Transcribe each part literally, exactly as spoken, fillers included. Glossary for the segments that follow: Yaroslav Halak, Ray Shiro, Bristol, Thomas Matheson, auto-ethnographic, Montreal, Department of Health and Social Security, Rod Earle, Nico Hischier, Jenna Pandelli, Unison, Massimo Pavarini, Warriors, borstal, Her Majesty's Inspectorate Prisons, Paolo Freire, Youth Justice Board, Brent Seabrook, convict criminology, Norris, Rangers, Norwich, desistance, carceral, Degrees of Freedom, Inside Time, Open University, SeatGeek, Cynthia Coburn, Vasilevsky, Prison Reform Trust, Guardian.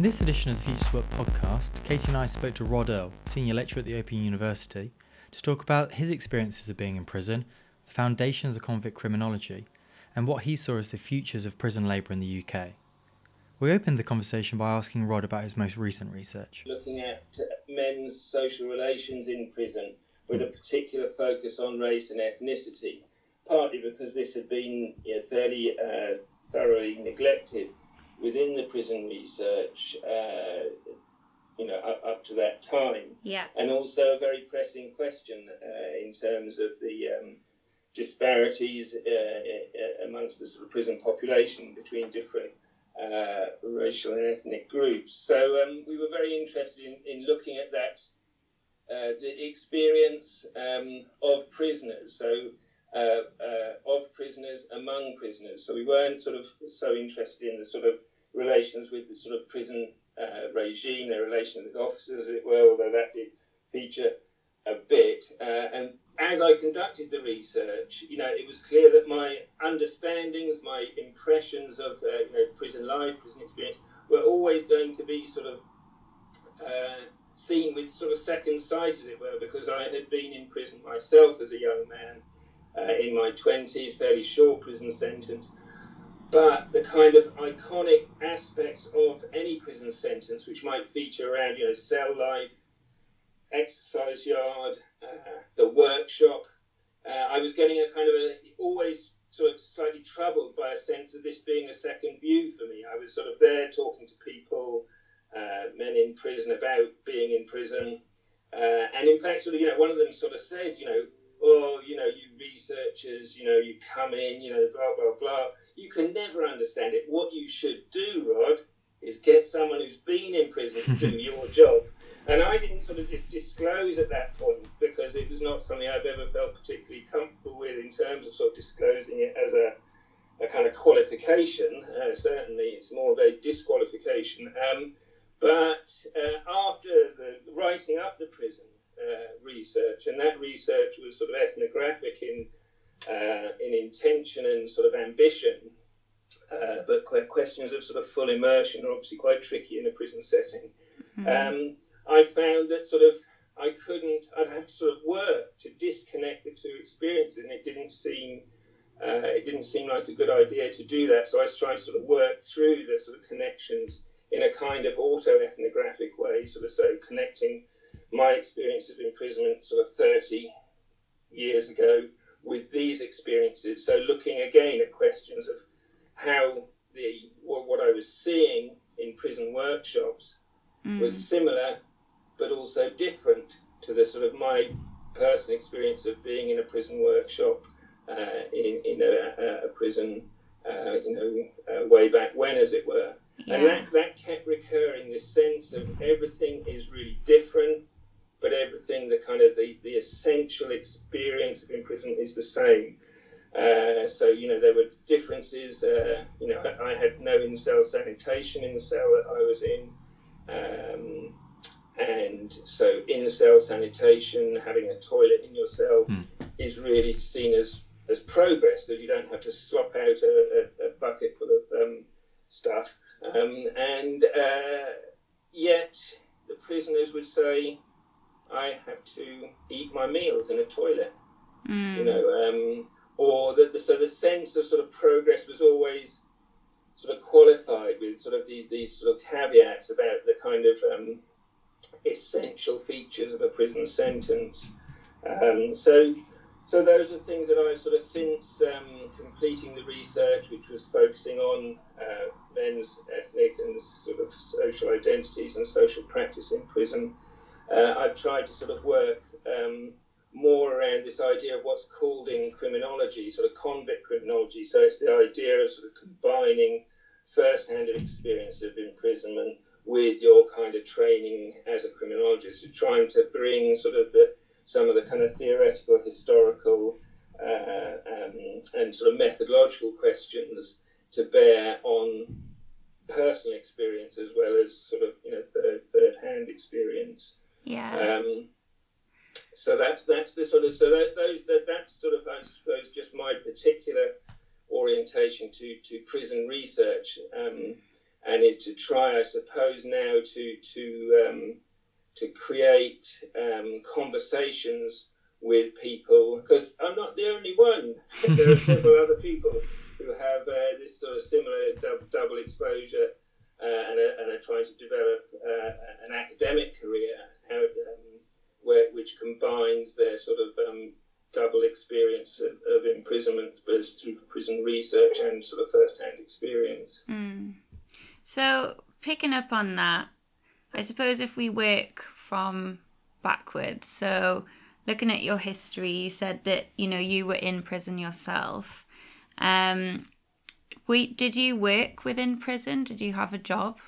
In this edition of the Future to Work podcast, Katie and I spoke to Rod Earle, Senior Lecturer at the Open University, to talk about his experiences of being in prison, the foundations of convict criminology, and what he saw as the futures of prison labour in the U K. We opened the conversation by asking Rod about his most recent research. Looking at men's social relations in prison, with a particular focus on race and ethnicity, partly because this had been you know, fairly uh, thoroughly neglected within the prison research, uh, you know, up, up to that time. Yeah. And also a very pressing question uh, in terms of the um, disparities uh, amongst the sort of prison population between different uh, racial and ethnic groups. So um, we were very interested in, in looking at that, uh, the experience um, of prisoners. So. Uh, uh, of prisoners among prisoners. So we weren't sort of so interested in the sort of relations with the sort of prison uh, regime, their relations with officers, as it were, although that did feature a bit. Uh, and as I conducted the research, you know, it was clear that my understandings, my impressions of uh, you know, prison life, prison experience, were always going to be sort of uh, seen with sort of second sight, as it were, because I had been in prison myself as a young man. Uh, in my twenties, fairly short prison sentence, but the kind of iconic aspects of any prison sentence, which might feature around, you know, cell life, exercise yard, uh, the workshop, uh, I was getting a kind of a, always sort of slightly troubled by a sense of this being a second view for me. I was sort of there talking to people, uh, men in prison about being in prison, uh, and in fact, sort of, you know, one of them sort of said, you know, oh, you know, you researchers, you know, you come in, you know, blah, blah, blah. You can never understand it. What you should do, Rod, is get someone who's been in prison to do your job. And I didn't sort of disclose at that point because it was not something I've ever felt particularly comfortable with in terms of sort of disclosing it as a, a kind of qualification. Uh, certainly, it's more of a disqualification. Um, but uh, after the writing up the prison, Uh, research, and that research was sort of ethnographic in uh, in intention and sort of ambition, uh, but questions of sort of full immersion are obviously quite tricky in a prison setting. Mm-hmm. Um, I found that sort of I couldn't, I'd have to sort of work to disconnect the two experiences, and it didn't seem uh, it didn't seem like a good idea to do that. So I tried to sort of work through the sort of connections in a kind of auto-ethnographic way, sort of so connecting my experience of imprisonment sort of thirty years ago with these experiences. So looking again at questions of how the what I was seeing in prison workshops mm. was similar but also different to the sort of my personal experience of being in a prison workshop uh, in, in a, a prison, uh, you know, uh, way back when, as it were. Yeah. And that, that kept recurring, this sense of everything is really different, but everything, the kind of the, the essential experience of imprisonment is the same. Uh, so, you know, there were differences. Uh, you know, I had no in-cell sanitation in the cell that I was in. Um, and so in-cell sanitation, having a toilet in your cell mm. is really seen as, as progress, that you don't have to slop out a, a, a bucket full of um, stuff. Um, and uh, yet the prisoners would say, I have to eat my meals in a toilet, mm. you know, um, or that the, so the sense of sort of progress was always sort of qualified with sort of these, these sort of caveats about the kind of um, essential features of a prison sentence. Um, so, so those are things that I've sort of since um, completing the research, which was focusing on uh, men's ethnic and sort of social identities and social practice in prison. Uh, I've tried to sort of work um, more around this idea of what's called in criminology, sort of convict criminology. So it's the idea of sort of combining first-hand experience of imprisonment with your kind of training as a criminologist, so trying to bring sort of the, some of the kind of theoretical, historical, uh, um, and sort of methodological questions to bear on personal experience as well as sort of, you know, third, third-hand experience. Yeah. Um, so that's that's the sort of so that, those that that's sort of I suppose just my particular orientation to, to prison research, um, and is to try, I suppose, now to to um, to create um, conversations with people, because I'm not the only one. There are several other people who have uh, this sort of similar d- double exposure uh, and, are, and are trying to develop uh, an academic career how, um, where, which combines their sort of um, double experience of, of imprisonment, but through prison research and sort of first-hand experience. Mm. So picking up on that, I suppose if we work from backwards, so looking at your history, you said that, you know, you were in prison yourself. Um, we, did you work within prison? Did you have a job?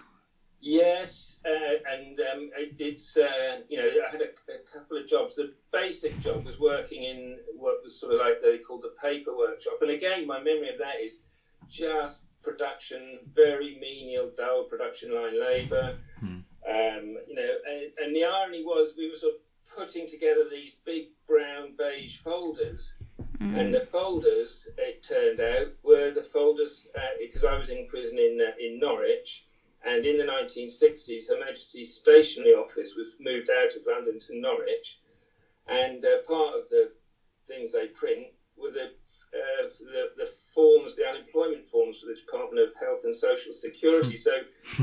Yes, uh, and um, it, it's, uh, you know, I had a, a couple of jobs. The basic job was working in what was sort of like they called the paper workshop. And again, my memory of that is just production, very menial, dull production line labour. Hmm. Um, you know, and, and the irony was we were sort of putting together these big brown beige folders, mm. and the folders, it turned out, were the folders because uh, I was in prison in uh, in Norwich, and in the nineteen sixties Her Majesty's Stationery Office was moved out of London to Norwich, and uh, part of the things they print were the, uh, the the forms, the unemployment forms for the Department of Health and Social Security. So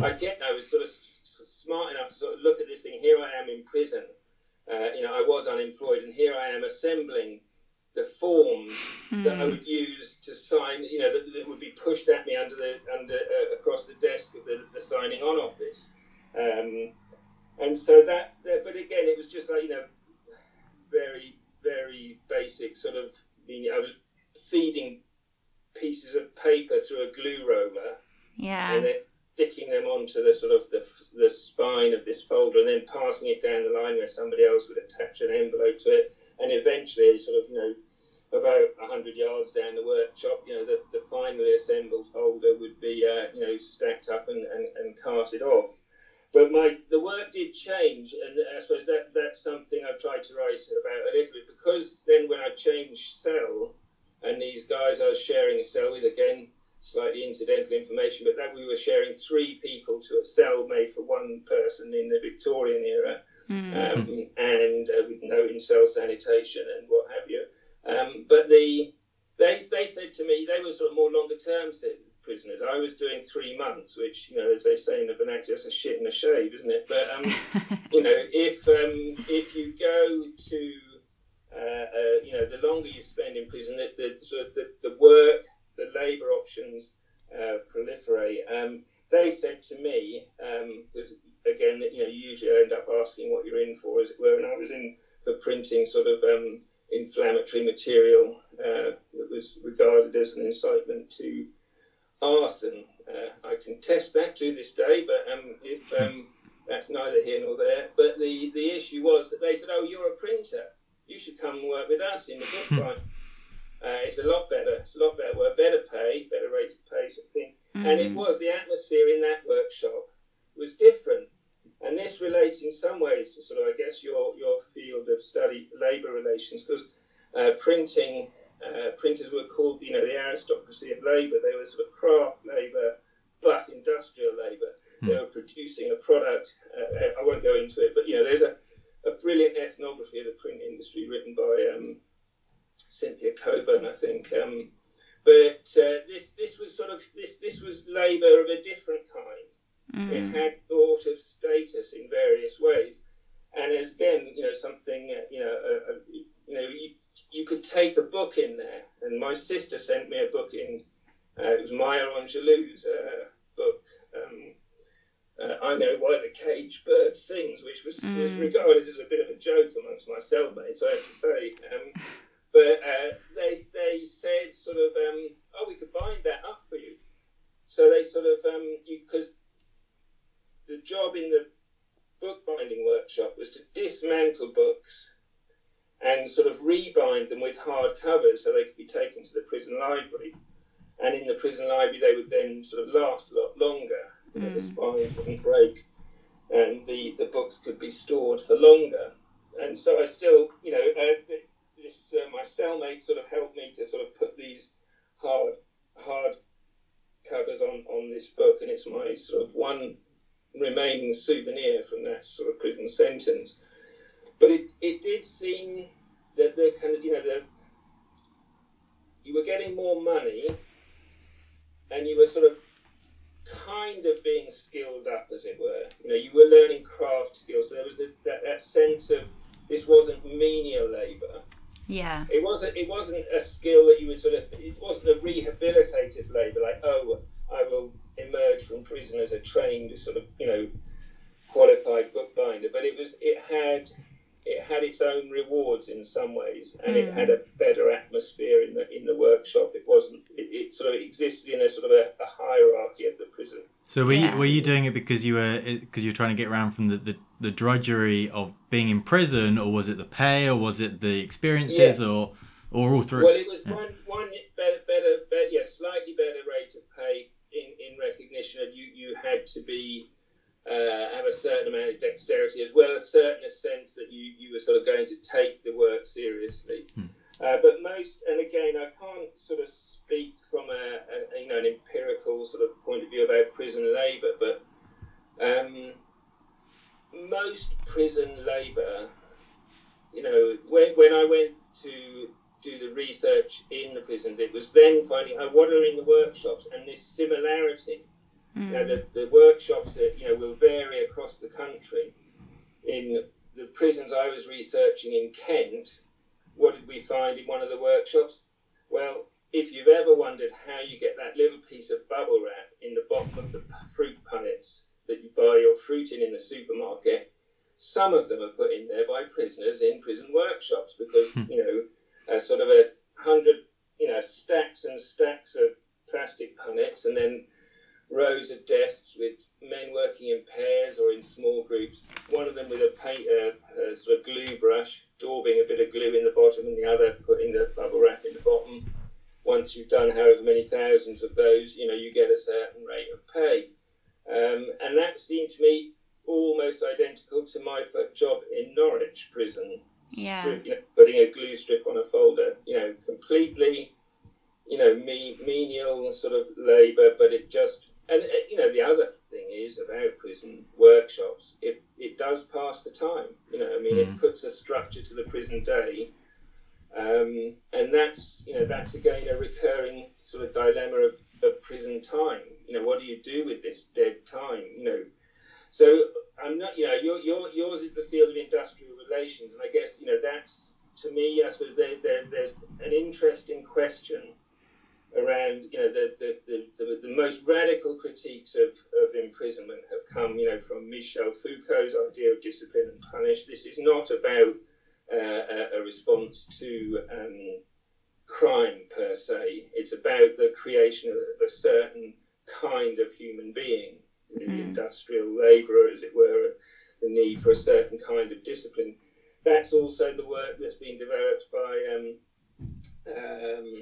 I get I was sort of s- smart enough to sort of look at this thing. Here I am in prison. Uh, you know, I was unemployed, and here I am assembling the forms mm. that I would use to sign. You know, that, that would be pushed at me under the under uh, across the desk of the, the signing on office. Um, and so that, that, but again, it was just like, you know, very very basic sort of. You know, I was feeding pieces of paper through a glue roller. Yeah. And it, sticking them onto the sort of the, the spine of this folder, and then passing it down the line where somebody else would attach an envelope to it, and eventually, sort of, you know, about a hundred yards down the workshop, you know, the, the finally assembled folder would be, uh, you know, stacked up and, and, and carted off. But my the work did change, and I suppose that that's something I've tried to write about a little bit, because then when I changed cell, and these guys I was sharing a cell with again. Slightly incidental information, but that we were sharing three people to a cell made for one person in the Victorian era, mm-hmm. um, and uh, with no in-cell sanitation and what have you. Um, but the they they said to me they were sort of more longer-term prisoners. I was doing three months, which, you know, as they say in the vernacular, that's a shit and a shave, isn't it? But um, you know, if um, if you go to uh, uh, you know, the longer you spend in prison, the, the sort of the, the work. The labour options uh, proliferate. Um, they said to me, because um, again, you know, you usually end up asking what you're in for, as it were. And I was in for printing sort of um, inflammatory material uh, that was regarded as an incitement to arson. Uh, I contest that to this day, but um, if um, that's neither here nor there. But the, the issue was that they said, "Oh, you're a printer. You should come and work with us in the bookbind." Uh, it's a lot better, it's a lot better work, better pay, better rate of pay sort of thing. Mm. And it was, the atmosphere in that workshop was different. And this relates in some ways to sort of, I guess, your, your field of study, labour relations, because uh, printing, uh, printers were called, you know, the aristocracy of labour. They were sort of craft labour, but industrial labour. Mm. They were producing a product. Uh, I won't go into it, but, you know, there's a, a brilliant ethnography of the print industry written by... Um, Cynthia Coburn, I think, um, but uh, this this was sort of this this was labour of a different kind. Mm. It had thought of status in various ways, and as again, you know, something you know, a, a, you know, you, you could take a book in there. And my sister sent me a book in. Uh, it was Maya Angelou's uh, book. Um, Uh, I Know Why the Caged Bird Sings, which was, mm. was regarded as a bit of a joke amongst my cellmates, I have to say. Um, But uh, they they said sort of, um, oh, we could bind that up for you. So they sort of, because um, the job in the bookbinding workshop was to dismantle books and sort of rebind them with hard covers so they could be taken to the prison library. And in the prison library, they would then sort of last a lot longer. You know, mm. The spines wouldn't break and the, the books could be stored for longer. And so I still, you know... Uh, the, This, uh, my cellmate sort of helped me to sort of put these hard, hard covers on, on this book, and it's my sort of one remaining souvenir from that sort of prison sentence. But it, it did seem that the kind of, you know, the, you were getting more money and you were sort of kind of being skilled up, as it were. You know, you were learning craft skills. So there was this, that, that sense of this wasn't menial labour. Yeah. It wasn't it wasn't a skill that you would sort of, it wasn't a rehabilitative labour, like, oh, I will emerge from prison as a trained sort of, you know, qualified bookbinder. But it was, it had, it had its own rewards in some ways, and mm. it had a better atmosphere in the in the workshop. It wasn't, it, it sort of existed in a sort of a, a hierarchy of the prison. So were yeah. you were you doing it because you were because you were trying to get around from the, the, the drudgery of being in prison, or was it the pay, or was it the experiences, yeah. or or all three? Well, it was yeah. one one better better, better yeah, slightly better rate of pay in, in recognition of you you had to be. Uh, have a certain amount of dexterity, as well as a certain sense that you, you were sort of going to take the work seriously. Hmm. Uh, but most, and again, I can't sort of speak from a, a you know an empirical sort of point of view about prison labour, but um, most prison labour, you know, when when I went to do the research in the prisons, it was then finding out what are in the workshops and this similarity. Mm. Now, the, the workshops that, you know, will vary across the country. In the prisons I was researching in Kent, what did we find in one of the workshops? Well, if you've ever wondered how you get that little piece of bubble wrap in the bottom of the fruit punnets that you buy your fruit in in the supermarket, some of them are put in there by prisoners in prison workshops because, mm. you know, a sort of a hundred, you know, stacks and stacks of plastic punnets, and then rows of desks with men working in pairs or in small groups, one of them with a paint, uh, uh, sort of glue brush, daubing a bit of glue in the bottom, and the other putting the bubble wrap in the bottom. Once you've done however many thousands of those, you know, you get a certain rate of pay. Um, and that seemed to me almost identical to my job in Norwich prison, yeah. strip, you know, putting a glue strip on a folder, you know, completely, you know, me- menial sort of labour, but it just... And, you know, the other thing is about prison workshops, it, it does pass the time. You know, I mean, mm. it puts a structure to the prison day. Um, and that's, you know, that's again a recurring sort of dilemma of, of prison time. You know, what do you do with this dead time? You know, so I'm not, you know, your, your, yours is the field of industrial relations. And I guess, you know, that's, to me, I suppose there, there, there's an interesting question around, you know, the the, the, the the most radical critiques of, of imprisonment have come, you know, from Michel Foucault's idea of discipline and punish. This is not about uh, a response to um, crime per se. It's about the creation of a certain kind of human being, mm. the industrial labourer, as it were, the need for a certain kind of discipline. That's also the work that's been developed by um, um,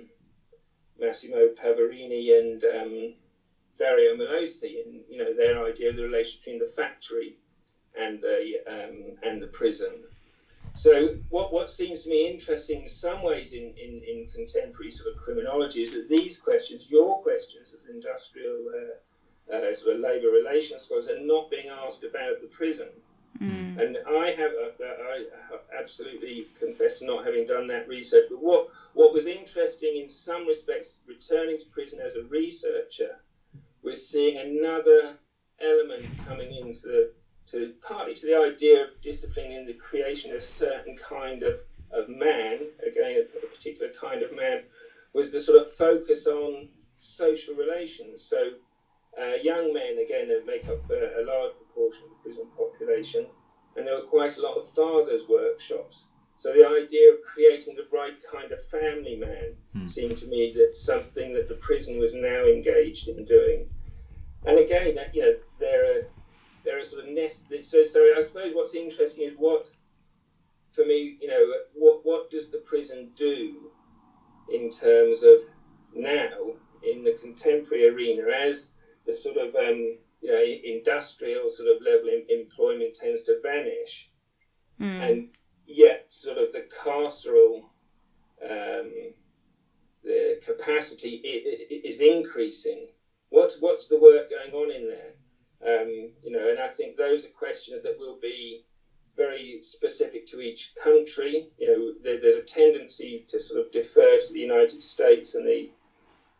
Massimo Pavarini and um, Dario Melosi, and you know their idea of the relation between the factory and the um, and the prison. So what what seems to me interesting in some ways in, in, in contemporary sort of criminology is that these questions, your questions as industrial uh, uh, sort of labour relations scholars, are not being asked about the prison. Mm. And I have uh, I absolutely confess to not having done that research. But what, what was interesting in some respects, returning to prison as a researcher, was seeing another element coming into the, to partly to the idea of discipline in the creation of a certain kind of, of man, again a, a particular kind of man, was the sort of focus on social relations. So uh, young men again make up a, a large proportion of the prison population, and there were quite a lot of fathers' workshops. So the idea of creating the right kind of family man mm. seemed to me that something that the prison was now engaged in doing. And again, you know, there are there are sort of nest. So, so I suppose what's interesting is what, for me, you know, what what does the prison do in terms of now in the contemporary arena as the sort of um, you know, industrial sort of level in employment tends to vanish, mm. and yet sort of the carceral um, the capacity is increasing What's what's the work going on in there? Um, you know, and I think those are questions that will be very specific to each country. You know, there, there's a tendency to sort of defer to the United States and the,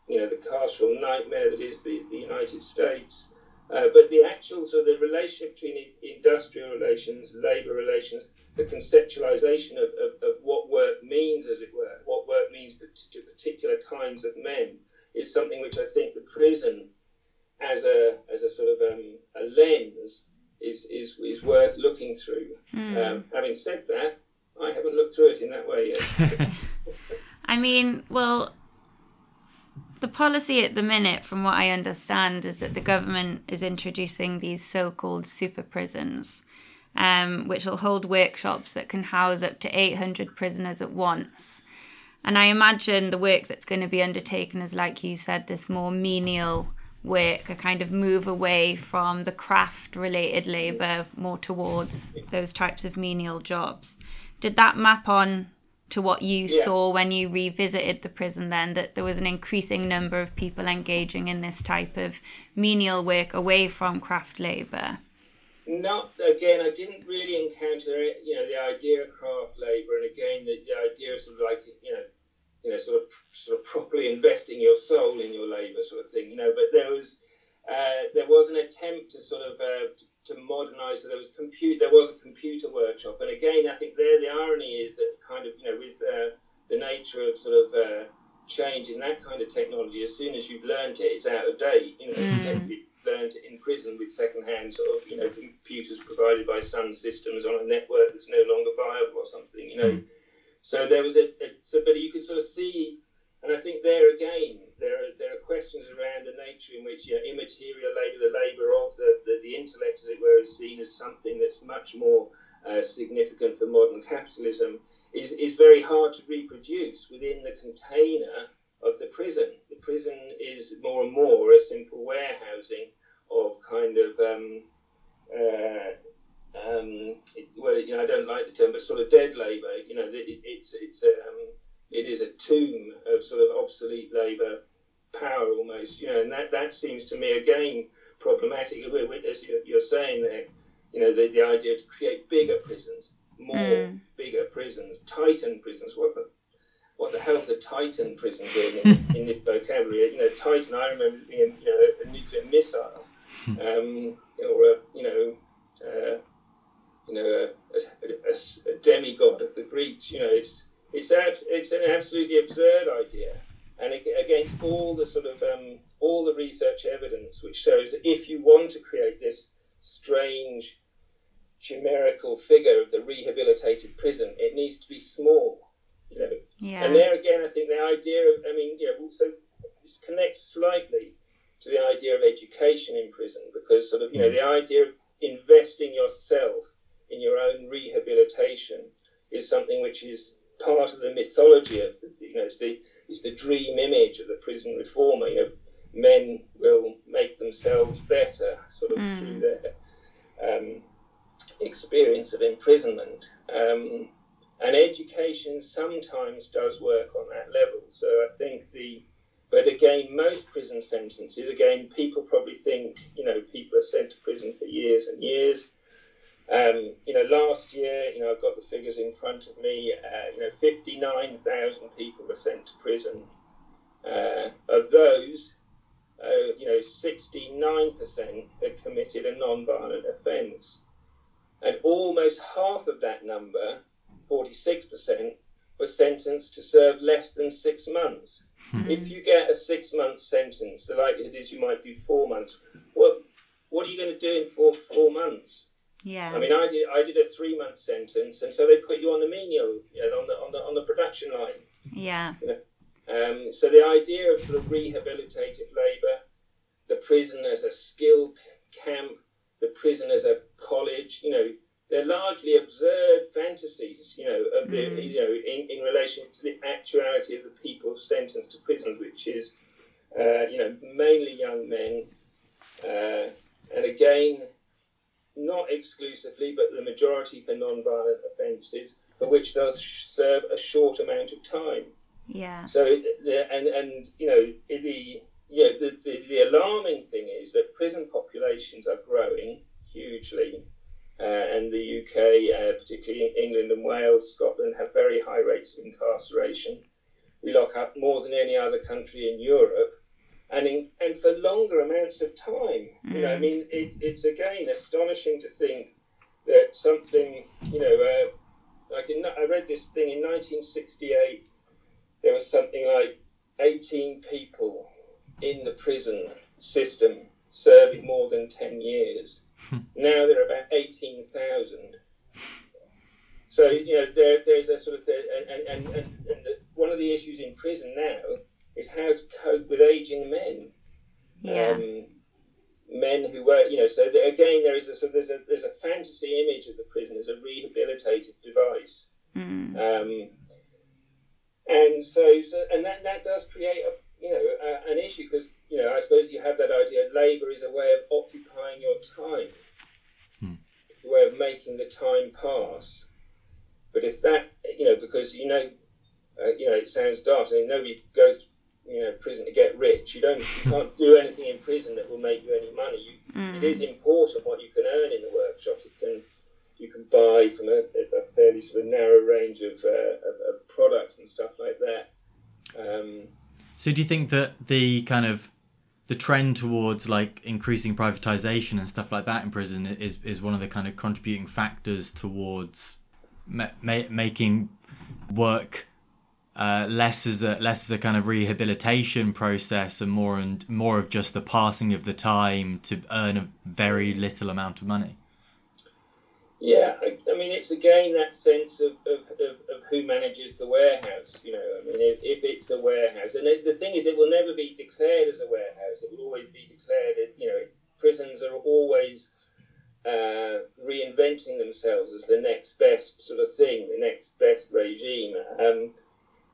you know, the carceral nightmare that is the, the United States. Uh, but the actual, so the relationship between industrial relations, labour relations, the conceptualisation of, of, of what work means, as it were, what work means to particular kinds of men, is something which I think the prison, as a as a sort of um, a lens, is is is worth looking through. Mm. Um, having said that, I haven't looked through it in that way yet. I mean, well, the policy at the minute, from what I understand, is that the government is introducing these so-called super prisons, um, which will hold workshops that can house up to eight hundred prisoners at once. And I imagine the work that's going to be undertaken is, like you said, this more menial work, a kind of move away from the craft-related labour, more towards those types of menial jobs. Did that map on to what you yeah. saw when you revisited the prison then, that there was an increasing number of people engaging in this type of menial work away from craft labour? Not, again, I didn't really encounter, you know, the idea of craft labour, and again, the, the idea of sort of like, you know, you know, sort of sort of properly investing your soul in your labour sort of thing, you know, but there was, uh, there was an attempt to sort of, uh, to, to modernise, so there was compute, there was a computer workshop, and again, I think there the irony is that kind of, you know, with uh, the nature of sort of uh, change in that kind of technology, as soon as you've learned it, it's out of date, you know, mm. you've learned it in prison with second-hand sort of, you know, computers provided by Sun Systems on a network that's no longer viable or something, you know, mm. So there was a, a so, but you could sort of see, and I think there again, there are there are questions around the nature in which, you know, immaterial labour, the labour of the, the, the intellect, as it were, is seen as something that's much more uh, significant for modern capitalism, is, is very hard to reproduce within the container of the prison. The prison is more and more a simple warehousing of kind of... Um, uh, Um, it, well, you know, I don't like the term, but sort of dead labour. You know, it, it's it's um, it is a tomb of sort of obsolete labour power almost. You know, and that, that seems to me again problematic. As you're saying there, you know, the, the idea to create bigger prisons, more mm. bigger prisons, Titan prisons. What the what the hell's a Titan prison doing in, in this vocabulary? You know, Titan. I remember being, you know, a nuclear missile, um, or a, you know. Uh, you know, a, a, a demigod of the Greeks, you know, it's it's abs- it's an absolutely absurd idea. And it, against all the sort of, um, all the research evidence, which shows that if you want to create this strange chimerical figure of the rehabilitated prison, it needs to be small, you know. Yeah. And there again, I think the idea of, I mean, you know, also this connects slightly to the idea of education in prison, because sort of, you know, the idea of investing yourself in your own rehabilitation is something which is part of the mythology of the, you know, it's the it's the dream image of the prison reformer. You know, men will make themselves better sort of mm. through their um, experience of imprisonment, um, and education sometimes does work on that level. So I think the but again, most prison sentences, again, people probably think, you know, people are sent to prison for years and years. Um, you know, last year, you know, I've got the figures in front of me, uh, you know, fifty-nine thousand people were sent to prison. Uh, of those, uh, you know, sixty-nine percent had committed a non-violent offence. And almost half of that number, forty-six percent, was sentenced to serve less than six months. Hmm. If you get a six-month sentence, the likelihood is you might do four months. What what are you going to do in four four months? Yeah. I mean, I did I did a three-month sentence, and so they put you on the menial, you know, on the on the on the production line. Yeah. You know? Um. So the idea of sort of rehabilitative labour, the prison as a skill camp, the prison as a college, you know, they're largely absurd fantasies, you know, of the, mm. you know, in, in relation to the actuality of the people sentenced to prisons, which is, uh, you know, mainly young men, uh, and again, not exclusively, but the majority for non-violent offences, for which they'll sh- serve a short amount of time. Yeah. So, and and you know, the yeah, the, the, the alarming thing is that prison populations are growing hugely. Uh, and the U K, uh, particularly England and Wales, Scotland, have very high rates of incarceration. We lock up more than any other country in Europe, and in, and for longer amounts of time. Mm. You know, I mean, it, it's again astonishing to think that something, you know, uh, like in, I read this thing in nineteen sixty-eight. There was something like eighteen people in the prison system serving more than ten years. Now there are about eighteen thousand. So, you know, there, there's a sort of, and, and, and, and the, one of the issues in prison now is how to cope with aging men. Yeah. Um, men who were, you know, so the, again, there is a, so there's a, there's a fantasy image of the prison as a rehabilitative device. Mm. Um, and so, so, and that, that does create a, you know, uh, an issue because, you know, I suppose you have that idea labour is a way of occupying your time. Hmm. It's a way of making the time pass. But if that, you know, because, you know, uh, you know, it sounds daft. I mean, nobody goes to, you know, prison to get rich. You don't, you can't do anything in prison that will make you any money. You, mm. It is important what you can earn in the workshops. It can, you can buy from a, a fairly sort of narrow range of, uh, of, of products and stuff like that. Um, So do you think that the kind of the trend towards like increasing privatization and stuff like that in prison is, is one of the kind of contributing factors towards ma- ma- making work uh, less as a less as a kind of rehabilitation process and more and more of just the passing of the time to earn a very little amount of money? Yeah, I, I mean, it's again that sense of, of, of, of who manages the warehouse, you know, I mean, if, if it's a warehouse, and it, the thing is, it will never be declared as a warehouse, it will always be declared, that, you know, prisons are always uh, reinventing themselves as the next best sort of thing, the next best regime, um,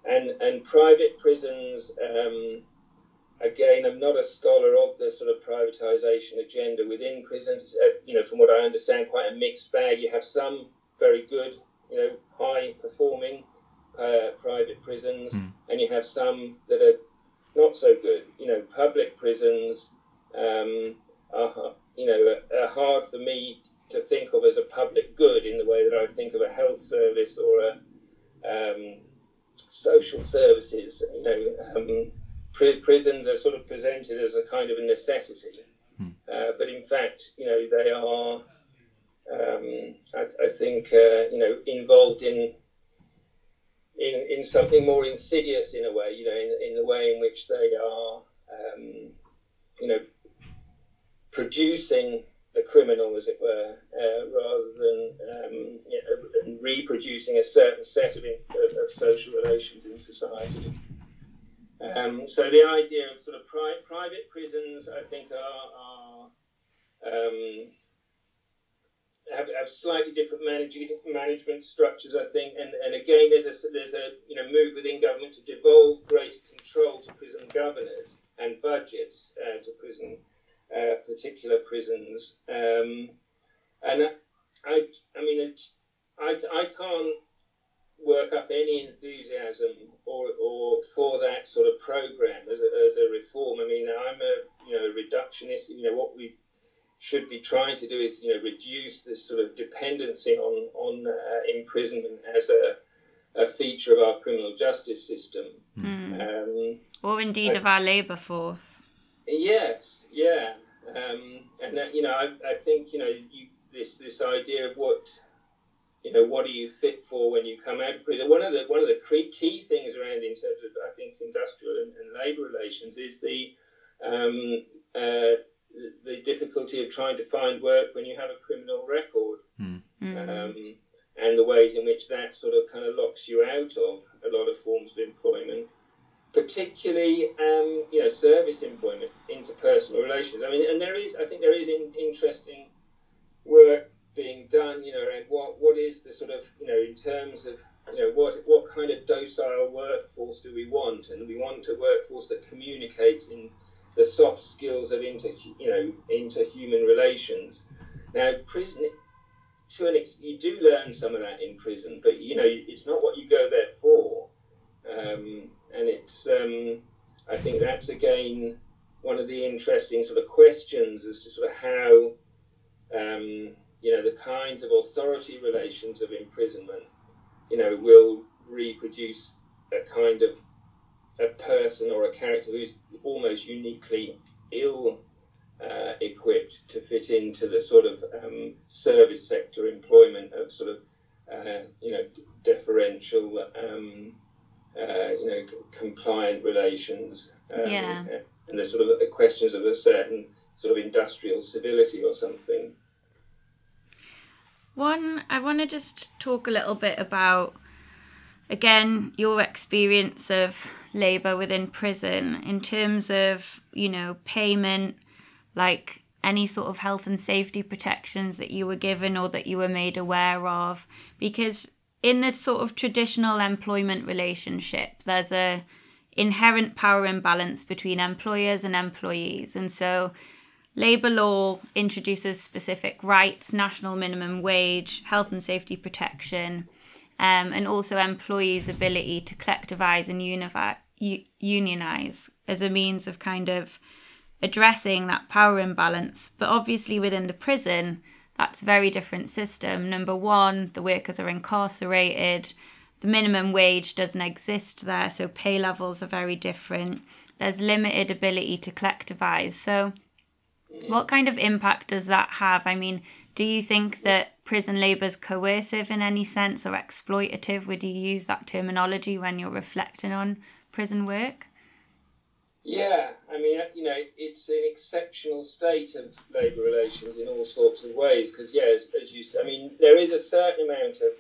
and, and private prisons, um, again, I'm not a scholar of the sort of privatisation agenda within prisons. Uh, you know, from what I understand, quite a mixed bag. You have some very good, you know, high-performing uh, private prisons, mm. and you have some that are not so good. You know, public prisons um, are, you know, are hard for me to think of as a public good in the way that I think of a health service or a um, social services. You know. Um, Prisons are sort of presented as a kind of a necessity, hmm. uh, but in fact, you know, they are, um, I, I think, uh, you know, involved in, in in something more insidious in a way, you know, in, in the way in which they are, um, you know, producing the criminal, as it were, uh, rather than um, you know, reproducing a certain set of, of, of social relations in society. Um, so the idea of sort of pri- private prisons, I think, are, are um, have, have slightly different managing, management structures, I think, and, and again, there's a there's a you know move within government to devolve greater control to prison governors and budgets uh, to prison uh, particular prisons, um, and I, I I mean it, I I can't. work up any enthusiasm or or for that sort of program as a, as a reform. I mean, I'm a you know reductionist. You know what we should be trying to do is you know reduce this sort of dependency on on uh, imprisonment as a a feature of our criminal justice system, mm. um, or indeed I, of our labour force. Yes, yeah, um, and that, you know I, I think you know you, this this idea of what. You know, what are you fit for when you come out of prison? One of the one of the key things around in terms of, I think, industrial and, and labour relations is the um, uh, the difficulty of trying to find work when you have a criminal record, mm. um, and the ways in which that sort of kind of locks you out of a lot of forms of employment, particularly um, you know service employment, interpersonal relations. I mean, and there is, I think, there is in, interesting work being done, you know, and what what is the sort of, you know, in terms of, you know, what what kind of docile workforce do we want? And we want a workforce that communicates in the soft skills of inter, you know, interhuman relations. Now, prison, to an extent, you do learn some of that in prison, but, you know, it's not what you go there for. Um, and it's, um, I think that's, again, one of the interesting sort of questions as to sort of how, um, you know, the kinds of authority relations of imprisonment, you know, will reproduce a kind of a person or a character who's almost uniquely ill uh, equipped to fit into the sort of um, service sector employment of sort of, uh, you know, deferential, um, uh, you know, compliant relations. Um, yeah. And the sort of the questions of a certain sort of industrial civility or something. One, I want to just talk a little bit about, again, your experience of labour within prison in terms of, you know, payment, like any sort of health and safety protections that you were given or that you were made aware of. Because in the sort of traditional employment relationship, there's a inherent power imbalance between employers and employees. And so labour law introduces specific rights, national minimum wage, health and safety protection, um, and also employees' ability to collectivise and unifi- u- unionise as a means of kind of addressing that power imbalance. But obviously within the prison, that's a very different system. Number one, the workers are incarcerated. The minimum wage doesn't exist there, so pay levels are very different. There's limited ability to collectivise. So what kind of impact does that have? I mean, do you think that prison labour is coercive in any sense or exploitative? Would you use that terminology when you're reflecting on prison work? Yeah, I mean, you know, it's an exceptional state of labour relations in all sorts of ways because, yeah, as, as you said, I mean, there is a certain amount of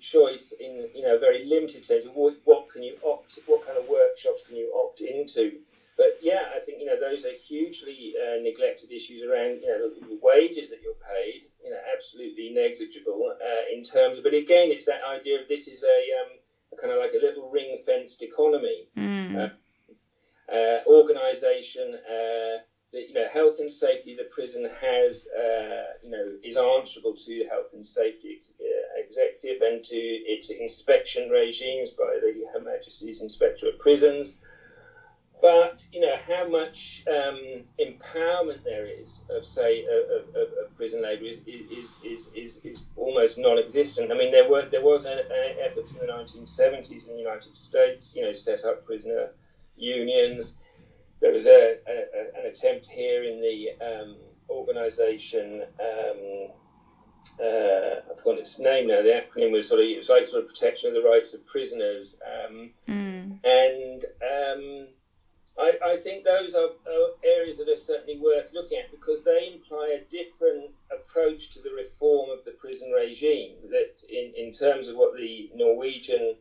choice in, you know, a very limited sense of what, what can you opt, what kind of workshops can you opt into. But yeah, I think, you know, those are hugely uh, neglected issues around, you know, the, the wages that you're paid, you know, absolutely negligible uh, in terms of, but again, it's that idea of this is a, um, a kind of like a little ring fenced economy, mm. uh, uh, organisation, uh, that, you know, health and safety, the prison has, uh, you know, is answerable to health and safety uh, executive and to its inspection regimes by the Her Majesty's Inspectorate Prisons. But, you know, how much um, empowerment there is of, say, of, of, of prison labour is, is, is, is, is almost non-existent. I mean, there were there was an effort in the nineteen seventies in the United States, you know, set up prisoner unions. There was a, a, an attempt here in the um, organisation... Um, Uh, I've forgotten its name now. The acronym was sort of it was like sort of protection of the rights of prisoners, um, mm. and um, I, I think those are, are areas that are certainly worth looking at because they imply a different approach to the reform of the prison regime. That in, in terms of what the Norwegian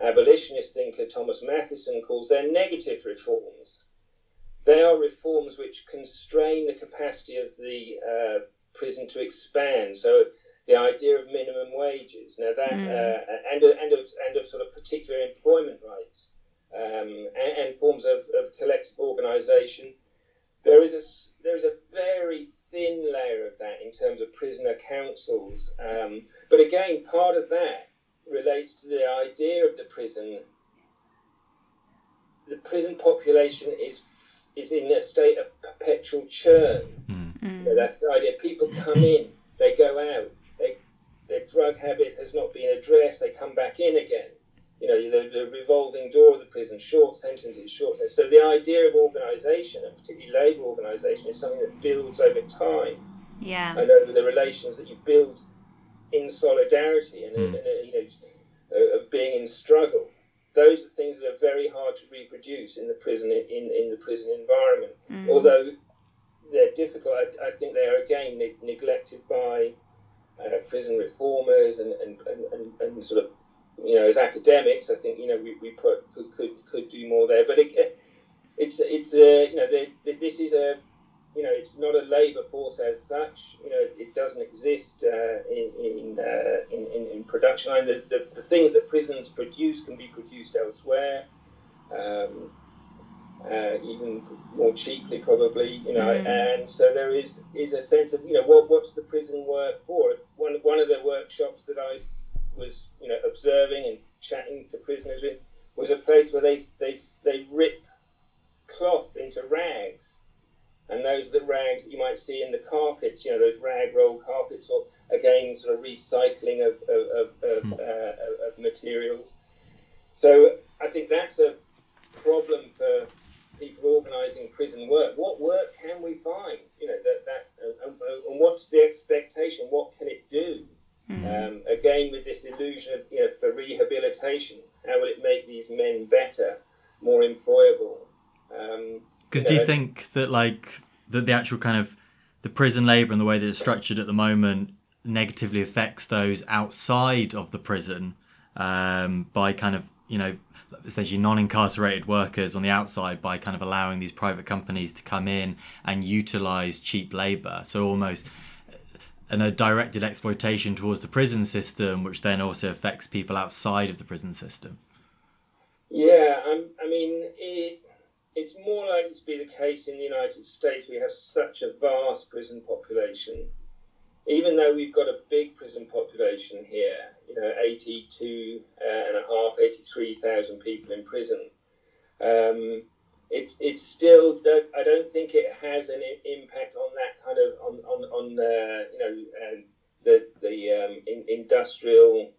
abolitionist thinker Thomas Matheson calls their negative reforms, they are reforms which constrain the capacity of the uh, prison to expand. So the idea of minimum wages now that mm. uh, and and of and of sort of particular employment rights um, and, and forms of, of collective organisation, there is a there is a very thin layer of that in terms of prisoner councils. Um, but again, part of that relates to the idea of the prison. The prison population is is in a state of perpetual churn. Mm. You know, that's the idea. People come in, they go out, they, their drug habit has not been addressed, they come back in again. You know, the, the revolving door of the prison, short sentences, short sentences. So the idea of organisation, and particularly labour organisation, is something that builds over time. Yeah. And over the relations that you build in solidarity and, mm. and, and you know, of being in struggle. Those are things that are very hard to reproduce in the prison in, in the prison environment. Mm. Although they're difficult. I, I think they are, again, ne- neglected by uh, prison reformers and, and, and, and sort of, you know, as academics, I think, you know, we, we put, could, could could do more there. But it, it's, it's uh, you know, they, this is a, you know, it's not a labour force as such. You know, it doesn't exist uh, in, in, uh, in, in in production. I mean, the, the, the things that prisons produce can be produced elsewhere. Um, Uh, even more cheaply, probably, you know, mm. and so there is is a sense of, you know, what what's the prison work for? One one of the workshops that I was, you know, observing and chatting to prisoners with was a place where they they they rip cloths into rags and those are the rags that you might see in the carpets, you know, those rag roll carpets, or again, sort of recycling of of, of, mm. uh, of materials. So I think that's a problem for people organising prison work. What work can we find? You know, that that uh, uh, and what's the expectation? What can it do? Mm. Um, again, with this illusion of, you know, for rehabilitation, how will it make these men better, more employable? Um, Because do you think that, like, that the actual kind of the prison labour and the way that it's structured at the moment negatively affects those outside of the prison um, by kind of, you know, essentially non-incarcerated workers on the outside by kind of allowing these private companies to come in and utilise cheap labour? So almost an, a directed exploitation towards the prison system, which then also affects people outside of the prison system. Yeah, I'm, I mean... It... It's more likely to be the case in the United States. We have such a vast prison population. Even though we've got a big prison population here, you know, eighty-two and a half, eighty-three thousand people in prison, um, it's it's still, I don't think it has an impact on that kind of, on, on, on uh, you know, uh, the, the um, in, industrial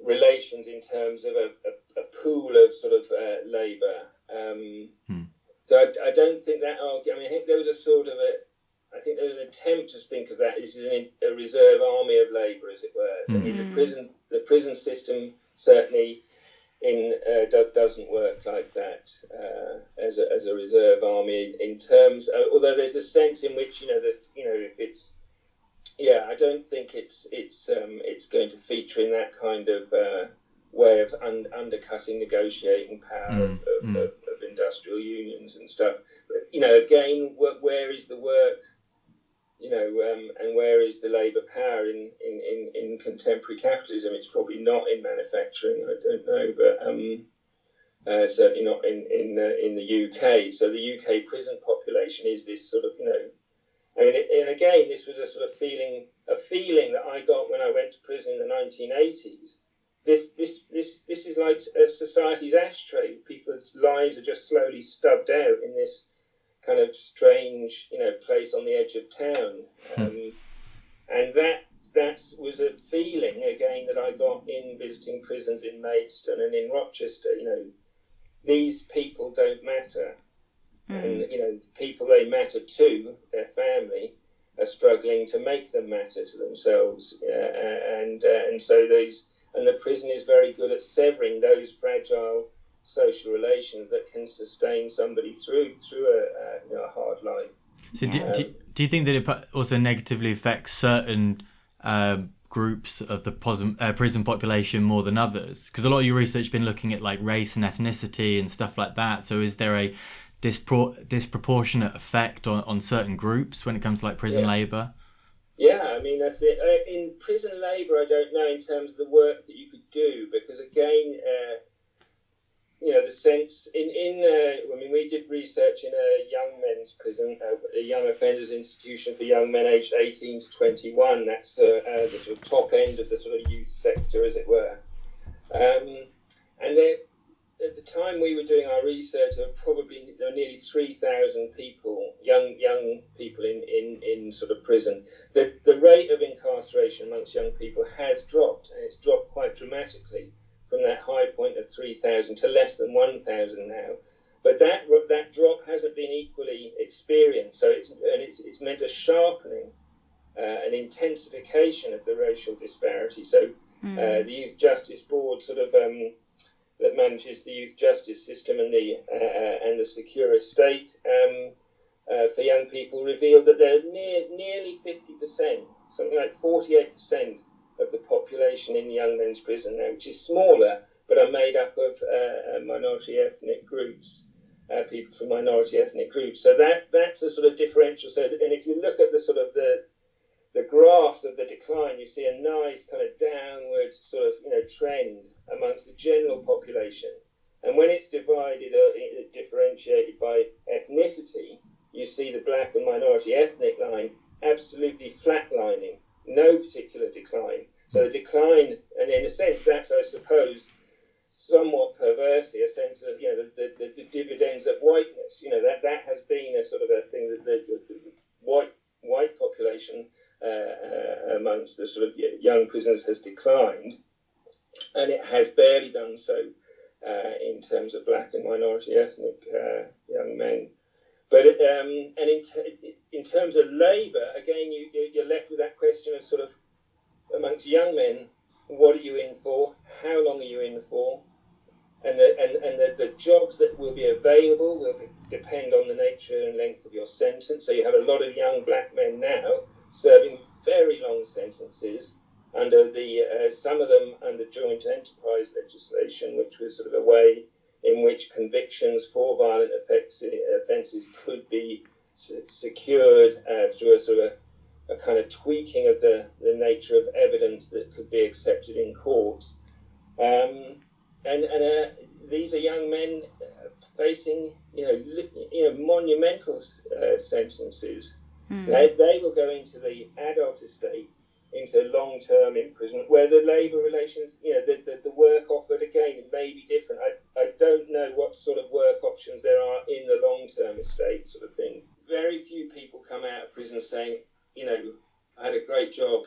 relations in terms of a, a, a pool of sort of uh, labour. Um, hmm. So I, I don't think that argument, I mean, I think there was a sort of a, I think there was an attempt to think of that. This is an, a reserve army of labour, as it were. Hmm. I mean, the prison, the prison system certainly in uh, do, doesn't work like that uh, as a as a reserve army in, in terms. Uh, although there's a sense in which, you know, that, you know, if it's, yeah, I don't think it's it's um, it's going to feature in that kind of. Uh, way of un- undercutting negotiating power mm, of, mm. Of, of industrial unions and stuff. But, you know, again, wh- where is the work, you know, um, and where is the labour power in, in, in, in contemporary capitalism? It's probably not in manufacturing, I don't know, but um, uh, certainly not in, in, uh, in the U K. So the U K prison population is this sort of, you know, I mean, and again, this was a sort of feeling, a feeling that I got when I went to prison in the nineteen eighties. This this this this is like a society's ashtray. People's lives are just slowly stubbed out in this kind of strange, you know, place on the edge of town, um, and that that was a feeling again that I got in visiting prisons in Maidstone and in Rochester. You know, these people don't matter, mm. and you know, the people they matter to, their family, are struggling to make them matter to themselves, uh, and uh, and so these. And the prison is very good at severing those fragile social relations that can sustain somebody through through a, uh, you know, a hard life. So do, um, do, do you think that it also negatively affects certain uh, groups of the posi- uh, prison population more than others? Because a lot of your research has been looking at like race and ethnicity and stuff like that. So is there a dispro- disproportionate effect on, on certain groups when it comes to like prison yeah. labour? Yeah, I mean, that's it. Uh, in prison labour, I don't know in terms of the work that you could do, because again, uh, you know, the sense in in uh, I mean, we did research in a young men's prison, a young offenders institution for young men aged eighteen to twenty-one. That's uh, uh, the sort of top end of the sort of youth sector, as it were. Um, and there, at the time we were doing our research, there were probably there were nearly three thousand people, young young people in, in, in sort of prison. The the rate of incarceration amongst young people has dropped, and it's dropped quite dramatically from that high point of three thousand to less than one thousand now. But that that drop hasn't been equally experienced, so it's and it's it's meant a sharpening, uh, an intensification of the racial disparity. So mm. uh, the Youth Justice Board sort of. Um, that manages the youth justice system and the uh, and the secure estate um, uh, for young people revealed that there are near, nearly fifty percent, something like forty-eight percent of the population in the young men's prison now, which is smaller, but are made up of uh, minority ethnic groups, uh, people from minority ethnic groups. So that that's a sort of differential. So, and if you look at the sort of the the graphs of the decline, you see a nice kind of downward sort of, you know, trend amongst the general population. And when it's divided, uh, differentiated by ethnicity, you see the black and minority ethnic line absolutely flatlining, no particular decline. So the decline, and in a sense, that's, I suppose, somewhat perversely, a sense of, you know, the, the, the dividends of whiteness. You know, that, that has been a sort of a thing that the, the, the white white population uh, amongst the sort of young prisoners has declined, and it has barely done so uh, in terms of black and minority ethnic uh, young men. But um, and in t- in terms of labour, again, you you're left with that question of sort of amongst young men, what are you in for? How long are you in for? And the, and, and the, the jobs that will be available will depend on the nature and length of your sentence. So you have a lot of young black men now serving very long sentences under the, uh, some of them under joint enterprise legislation, which was sort of a way in which convictions for violent offences could be secured uh, through a sort of a, a kind of tweaking of the, the nature of evidence that could be accepted in court. Um, And, and uh, these are young men uh, facing, you know, li- you know, monumental uh, sentences. Mm. They, they will go into the adult estate, into long-term imprisonment, where the labour relations, you know, the, the, the work offered, again, may be different. I, I don't know what sort of work options there are in the long-term estate sort of thing. Very few people come out of prison saying, you know, I had a great job.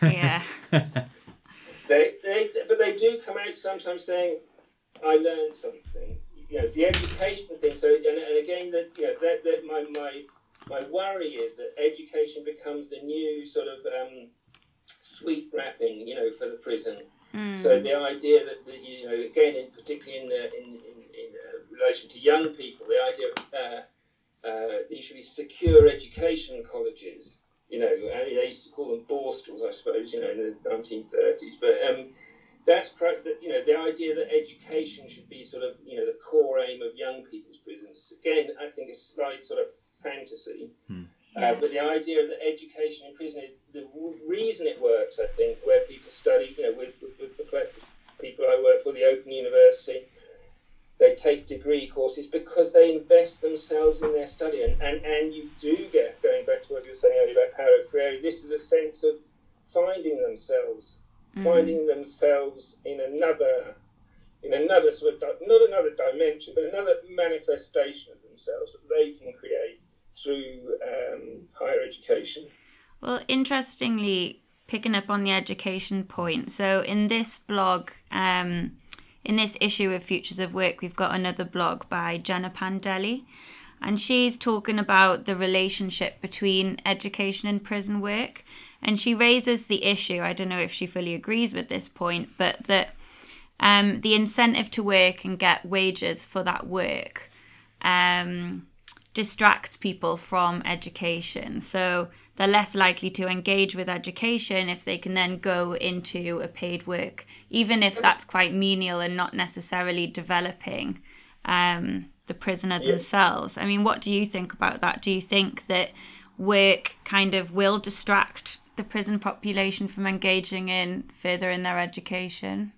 Yeah. They, they, but they do come out sometimes saying, "I learned something." You know, it's the education thing. So, and, and again, that you know, that, that my, my my worry is that education becomes the new sort of um, sweet wrapping, you know, for the prison. Mm. So the idea that the, you know, again, in, particularly in uh, in in, in uh, relation to young people, the idea of uh, uh, these should be secure education colleges. You know, they used to call them borstals, I suppose, you know, in the nineteen thirties. But um, that's, you know, the idea that education should be sort of, you know, the core aim of young people's prisons. Again, I think a slight sort of fantasy. Hmm. Uh, but the idea that education in prison is the reason it works, I think, where people study, you know, with, with the people I work for, the Open University, they take degree courses because they invest themselves in their study. And, and, and you do get, going back to what you were saying earlier about Paolo Freire, this is a sense of finding themselves, mm-hmm. finding themselves in another, in another sort of, not another dimension, but another manifestation of themselves that they can create through um, higher education. Well, interestingly, picking up on the education point, so in this blog, um, in this issue of Futures of Work, we've got another blog by Jenna Pandelli, and she's talking about the relationship between education and prison work. And she raises the issue, I don't know if she fully agrees with this point, but that um, the incentive to work and get wages for that work um, distracts people from education. So they're less likely to engage with education if they can then go into a paid work, even if that's quite menial and not necessarily developing um, the prisoner yeah. themselves. I mean, what do you think about that? Do you think that work kind of will distract the prison population from engaging in further in their education?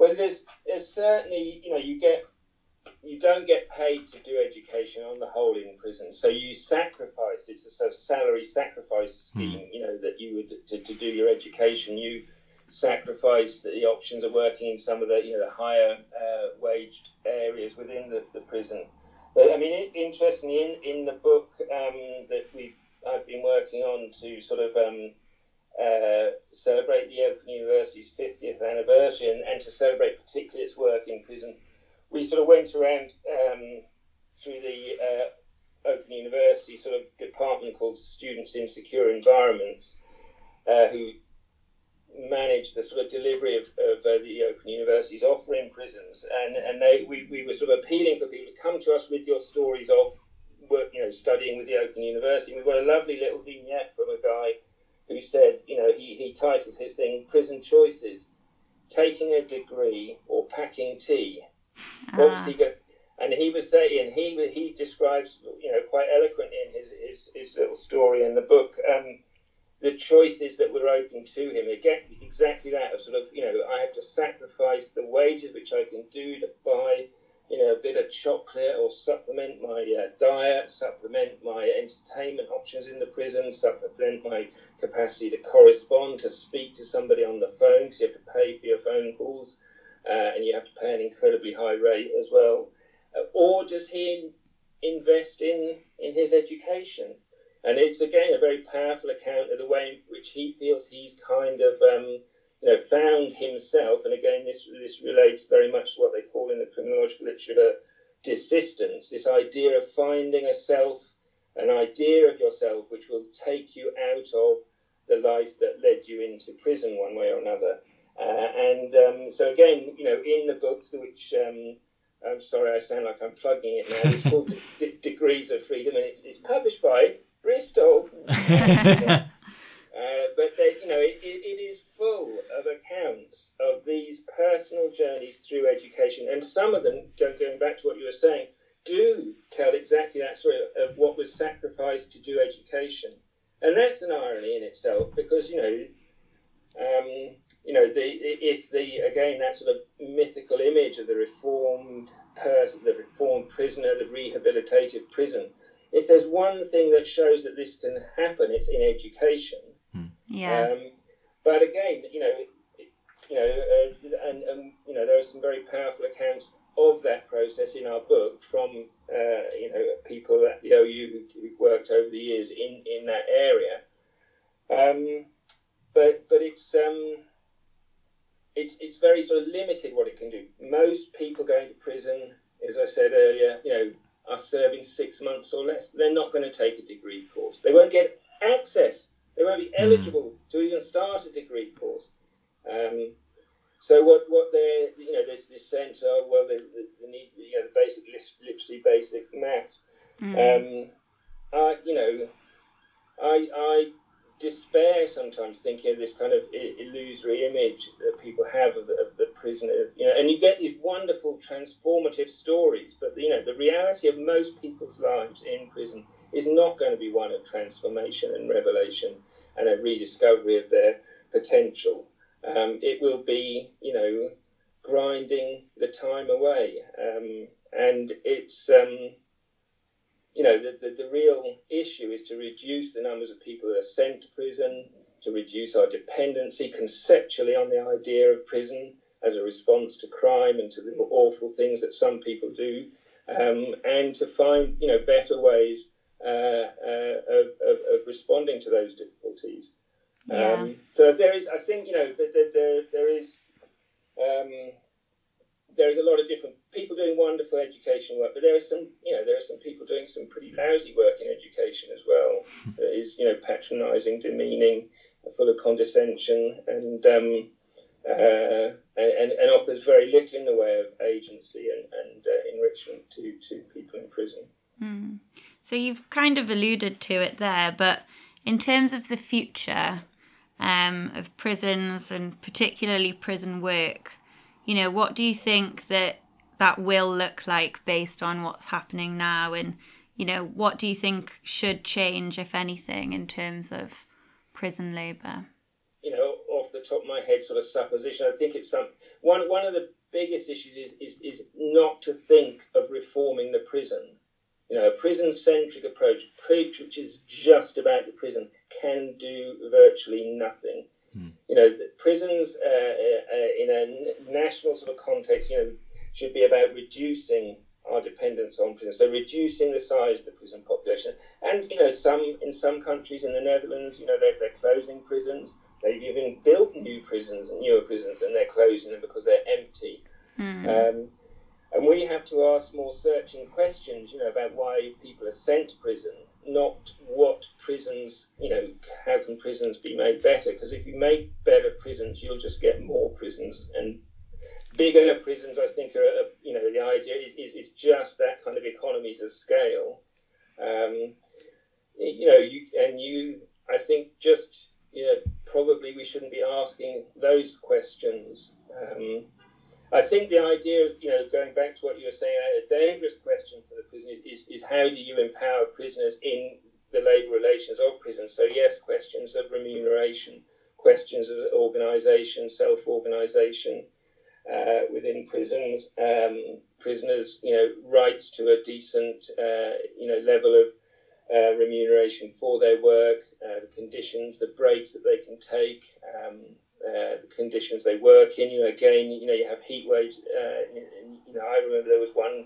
Well, there's, there's certainly, you know, you get you don't get paid to do education on the whole in prison. So you sacrifice, it's a sort of salary sacrifice scheme, mm. you know, that you would, to, to do your education, you sacrifice the, the options of working in some of the, you know, the higher uh, waged areas within the, the prison. But I mean, it, interestingly, in, in the book um, that we I've been working on to sort of um, uh, celebrate the Open University's fiftieth anniversary and, and to celebrate particularly its work in prison, we sort of went around um, through the uh, Open University sort of department called Students in Secure Environments, uh, who manage the sort of delivery of, of uh, the Open University's offer in prisons. And, and they, we, we were sort of appealing for people to come to us with your stories of work, you know, studying with the Open University. And we got a lovely little vignette from a guy who said, you know, he, he titled his thing, Prison Choices, Taking a Degree or Packing Tea. Ah. Obviously, and he was saying, he he describes, you know, quite eloquently in his, his, his little story in the book, um, the choices that were open to him. Again, exactly that of sort of, you know, I had to sacrifice the wages which I can do to buy, you know, a bit of chocolate or supplement my uh, diet, supplement my entertainment options in the prison, supplement my capacity to correspond, to speak to somebody on the phone, because you have to pay for your phone calls. uh, and you have to pay an incredibly high rate as well? Or does he invest in, in his education? And it's, again, a very powerful account of the way in which he feels he's kind of, um, you know, found himself. And, again, this this relates very much to what they call in the criminological literature desistance, this idea of finding a self, an idea of yourself which will take you out of the life that led you into prison one way or another. Uh, and um, so, again, you know, in the book, which... Um, I'm sorry, I sound like I'm plugging it now. It's called De- Degrees of Freedom, and it's, it's published by Bristol. uh, but, they, you know, it, it is full of accounts of these personal journeys through education. And some of them, going back to what you were saying, do tell exactly that story of what was sacrificed to do education. And that's an irony in itself because, you know, um, you know, the, if the, again, that sort of mythical image of the reformed person, the reformed prisoner, the rehabilitative prison, if there's one thing that shows that this can happen, it's in education. Yeah. Um, but again, you know, you know, uh, and, and, you know, there are some very powerful accounts of that process in our book from, uh, you know, people at the O U who've worked over the years in, in that area. Um, but, but it's... Um, It's it's very sort of limited what it can do. Most people going to prison, as I said earlier, you know, are serving six months or less. They're not going to take a degree course. They won't get access. They won't be eligible mm. to even start a degree course. Um, so what what they're, you know, there's this sense of, well, they, they need, you know, the basic literacy, basic maths. Mm. Um, I you know, I I. despair sometimes thinking of this kind of illusory image that people have of the, of the prisoner, you know, and you get these wonderful transformative stories, but, you know, the reality of most people's lives in prison is not going to be one of transformation and revelation and a rediscovery of their potential. Um, it will be, you know, grinding the time away. Um, and it's... Um, You know, the, the, the real issue is to reduce the numbers of people that are sent to prison, to reduce our dependency conceptually on the idea of prison as a response to crime and to the awful things that some people do, um, and to find, you know, better ways uh, uh, of, of, of responding to those difficulties. Yeah. Um, so there is, I think, you know, there, there, there is... Um, There's a lot of different people doing wonderful education work, but there are some, you know, there are some people doing some pretty lousy work in education as well. That is, you know, patronising, demeaning, full of condescension, and um, uh, and and offers very little in the way of agency and and uh, enrichment to to people in prison. Mm. So you've kind of alluded to it there, but in terms of the future um, of prisons and particularly prison work. You know, what do you think that that will look like based on what's happening now? And, you know, what do you think should change, if anything, in terms of prison labour? You know, off the top of my head, sort of supposition, I think it's some, one one of the biggest issues is, is, is not to think of reforming the prison. You know, a prison-centric approach, approach which is just about the prison, can do virtually nothing. You know, the prisons uh, uh, in a national sort of context, you know, should be about reducing our dependence on prisons, so reducing the size of the prison population. And, you know, some in some countries, in the Netherlands, you know, they're, they're closing prisons. They've even built new prisons and newer prisons, and they're closing them because they're empty. Mm. Um, and we have to ask more searching questions, you know, about why people are sent to prison. Not what prisons, you know, how can prisons be made better? Because if you make better prisons, you'll just get more prisons and bigger prisons. I think, are, you know, the idea is, is, is just that kind of economies of scale. Um, you know, you, and you, I think just, you know, probably we shouldn't be asking those questions. Um, I think the idea of, you know, going back to what you were saying, a dangerous question for the prison is, is, is how do you empower prisoners in the labour relations of prison? So, yes, questions of remuneration, questions of organisation, self-organisation uh, within prisons, um, prisoners, you know, rights to a decent, uh, you know, level of uh, remuneration for their work, uh, the conditions, the breaks that they can take, um, uh, the conditions they work in. You know, again, you know, you have heat waves. Uh, and, and, you know, I remember there was one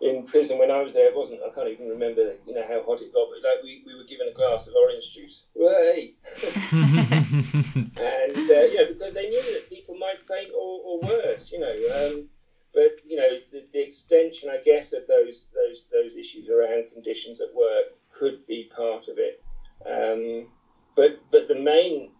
in prison when I was there. It wasn't. I can't even remember. You know how hot it got. But like we, we were given a glass of orange juice. Way. And uh, you know, because they knew that people might faint or, or worse. You know. Um, But you know, the, the extension, I guess, of those those those issues around conditions at work could be part of it. Um, but but the main,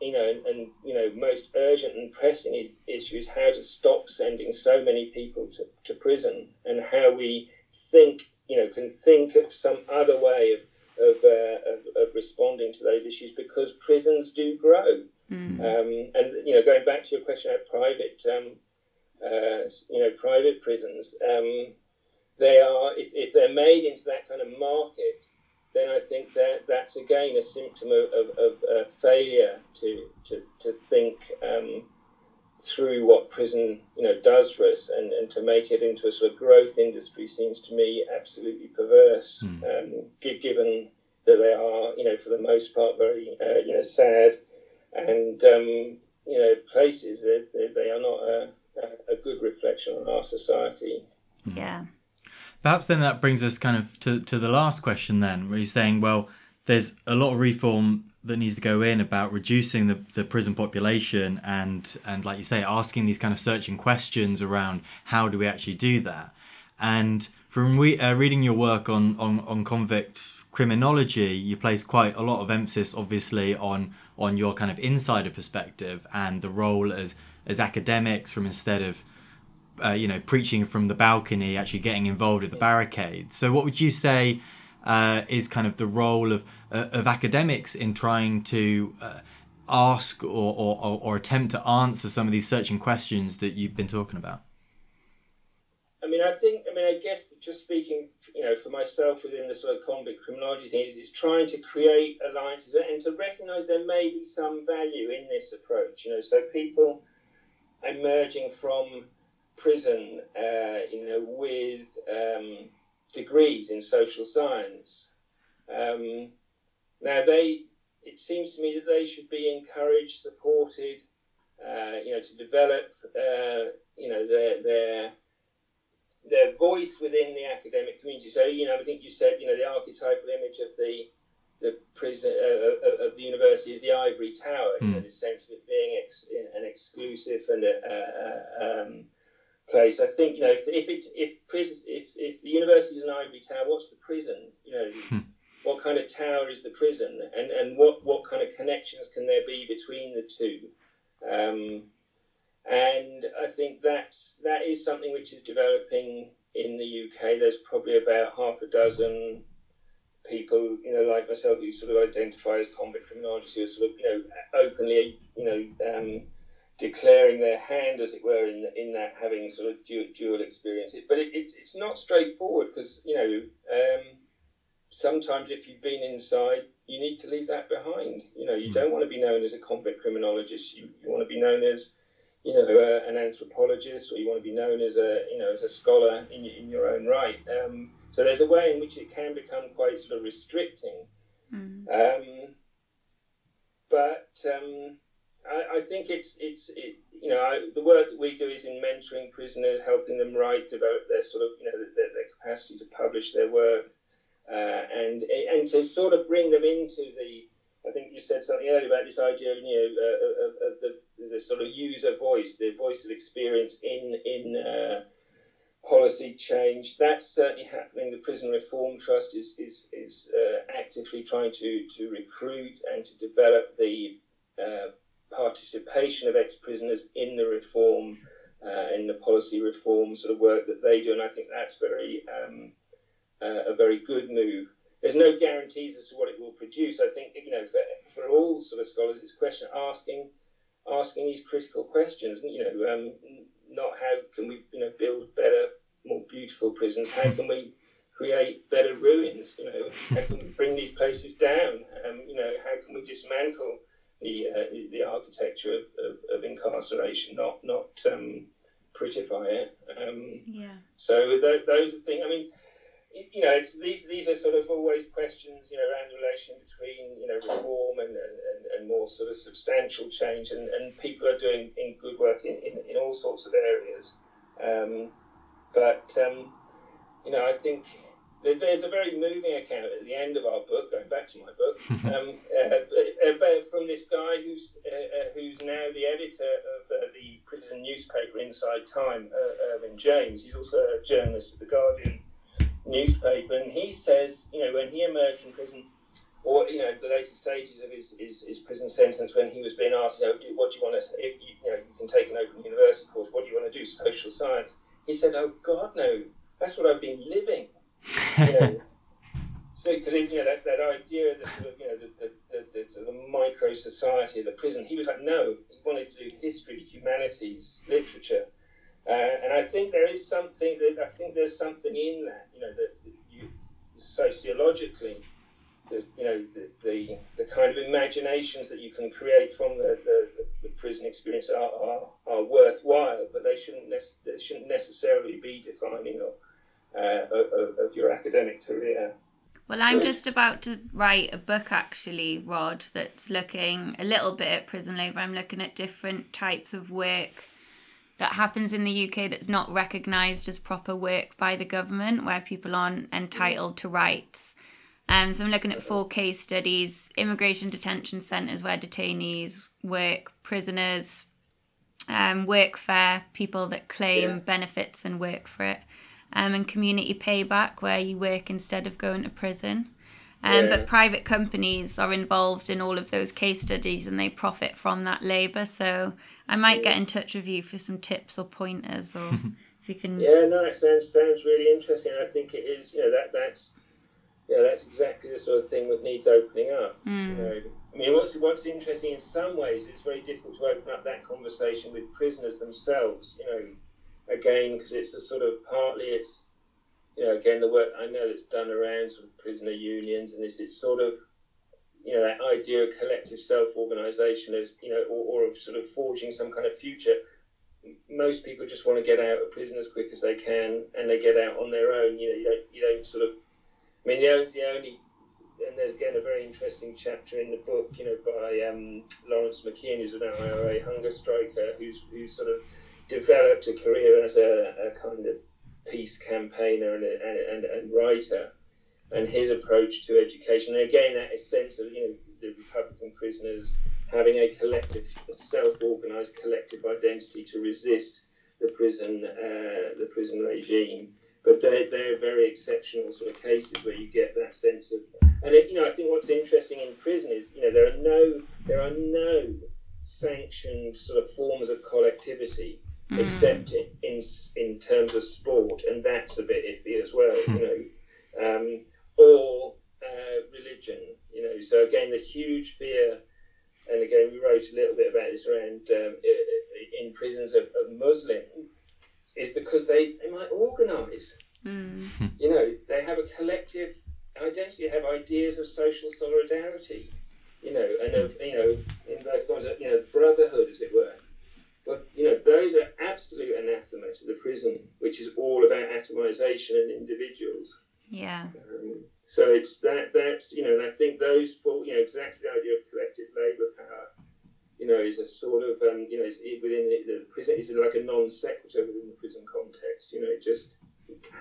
you know, and, and you know, most urgent and pressing issue is how to stop sending so many people to, to prison, and how we think, you know, can think of some other way of of, uh, of, of responding to those issues, because prisons do grow. Mm. Um, and you know, going back to your question about private. Um, Uh, you know, private prisons, um, they are, if, if they're made into that kind of market, then I think that that's, again, a symptom of, of, of uh, failure to, to, to think um, through what prison, you know, does for us, and, and to make it into a sort of growth industry seems to me absolutely perverse, mm. um, given that they are, you know, for the most part, very, uh, you know, sad and, um, you know, places that they, they are not... Uh, a good reflection on our society. Yeah. Perhaps then that brings us kind of to, to the last question then, where you're saying, well, there's a lot of reform that needs to go in about reducing the, the prison population and, and, like you say, asking these kind of searching questions around how do we actually do that? And from re- uh, reading your work on, on, on convict criminology, you place quite a lot of emphasis, obviously, on on your kind of insider perspective and the role as as academics, from instead of uh, you know preaching from the balcony, actually getting involved with the barricades. So what would you say uh, is kind of the role of uh, of academics in trying to uh, ask or, or or attempt to answer some of these searching questions that you've been talking about? I mean, I think, I mean, I guess just speaking, you know, for myself within the sort of convict criminology thing, is it's trying to create alliances and to recognise there may be some value in this approach, you know, so people emerging from prison, uh, you know, with um, degrees in social science. Um, now, they, it seems to me that they should be encouraged, supported, uh, you know, to develop, uh, you know, their their... their voice within the academic community. So, you know, I think you said, you know, the archetypal image of the the prison uh, of the university is the ivory tower. Mm. You know, the sense of it being ex, an exclusive and a, a, a um, place. I think, you know, if if it if prison if if the university is an ivory tower, what's the prison? You know, mm. what kind of tower is the prison, and and what what kind of connections can there be between the two? Um, And I think that's, that is something which is developing in the U K. There's probably about half a dozen people, you know, like myself, who sort of identify as convict criminologists, who are sort of, you know, openly, you know, um, declaring their hand, as it were, in in that, having sort of dual, dual experience. But it, it, it's not straightforward because, you know, um, sometimes if you've been inside, you need to leave that behind. You know, you don't want to be known as a convict criminologist. You, you want to be known as, you know, uh, an anthropologist, or you want to be known as a, you know, as a scholar in, in your own right. Um, so there's a way in which it can become quite sort of restricting. Mm. Um, but um, I, I think it's, it's it, you know, I, the work that we do is in mentoring prisoners, helping them write, develop their sort of, you know, their, their capacity to publish their work, uh, and and to sort of bring them into the, I think you said something earlier about this idea, you know, uh, of, of the, the sort of user voice, the voice of experience in in uh, policy change. That's certainly happening. The Prison Reform Trust is is is uh, actively trying to to recruit and to develop the uh, participation of ex-prisoners in the reform, uh, in the policy reform sort of work that they do, and I think that's very um, uh, a very good move. There's no guarantees as to what it will produce. I think, you know, for, for all sort of scholars, it's a question asking asking these critical questions. You know, um, not how can we, you know, build better, more beautiful prisons? How can we create better ruins? You know, how can we bring these places down? Um, you know, how can we dismantle the uh, the architecture of, of, of incarceration? Not not um, prettify it. Um, yeah. So th- those are things. I mean. you know, it's, these these are sort of always questions, you know, around the relation between, you know, reform and, and, and more sort of substantial change, and, and people are doing in good work in, in, in all sorts of areas. Um, but, um, you know, I think there's a very moving account at the end of our book, going back to my book, um, uh, uh, from this guy who's uh, who's now the editor of uh, the prison newspaper Inside Time, uh, Erwin James. He's also a journalist with the Guardian newspaper, and he says, you know, when he emerged from prison, or, you know, the later stages of his, his, his prison sentence, when he was being asked, you know, what do you want to, if you, you know, you can take an Open University course, what do you want to do, social science? He said, oh, God, no, that's what I've been living. you know, so because you know that, that idea that sort of, you know, the the, the, the, sort of the micro society of the prison, he was like, no, he wanted to do history, humanities, literature, uh, and I think there is something that I think there's something in that, you know, that you sociologically, the, you know, the, the the kind of imaginations that you can create from the the, the prison experience are, are are worthwhile, but they shouldn't nec- they shouldn't necessarily be defining or Uh, of, of your academic career. Well, I'm just about to write a book, actually, Rod, that's looking a little bit at prison labour. I'm looking at different types of work that happens in the U K that's not recognised as proper work by the government, where people aren't entitled to rights. Um, so I'm looking at four case studies: immigration detention centres where detainees work, prisoners, um, workfare, people that claim yeah. benefits and work for it. Um, and community payback, where you work instead of going to prison. Um, yeah. But private companies are involved in all of those case studies and they profit from that labour. So I might yeah. get in touch with you for some tips or pointers, or if you can... Yeah, no, it sounds, sounds really interesting. I think it is, you know, that that's, you know, that's exactly the sort of thing that needs opening up. Mm. You know? I mean, what's, what's interesting in some ways, it's very difficult to open up that conversation with prisoners themselves, you know, again, because it's a sort of partly it's, you know, again, the work I know that's done around sort of prisoner unions, and this is sort of, you know, that idea of collective self-organisation as, you know, or, or of sort of forging some kind of future. Most people just want to get out of prison as quick as they can, and they get out on their own. You know, you don't, you don't sort of, I mean, the only, the only, and there's again a very interesting chapter in the book, you know, by um, Lawrence McKeon, who's an I R A hunger striker, who's who's sort of developed a career as a, a kind of peace campaigner and, and and and writer, and his approach to education. And again, that sense of, you know, the Republican prisoners having a collective, self-organised collective identity to resist the prison, uh, the prison regime. But they're, they're very exceptional sort of cases where you get that sense of. And it, you know, I think what's interesting in prison is, you know, there are no there are no sanctioned sort of forms of collectivity. Mm. Except in in terms of sport, and that's a bit iffy as well, you know, um, or uh, religion, you know. So again, the huge fear, and again, we wrote a little bit about this around um, in prisons of, of Muslims, is because they, they might organise, mm. you know, they have a collective identity, they have ideas of social solidarity, you know, and of, you know, in like, you know, brotherhood, as it were. But, you know, those are absolute anathema to the prison, which is all about atomisation and individuals. Yeah. Um, so it's that, that's, you know, and I think those four, you know, exactly the idea of collective labour power, you know, is a sort of, um, you know, it's within the prison, it's like a non sequitur within the prison context, you know, it just,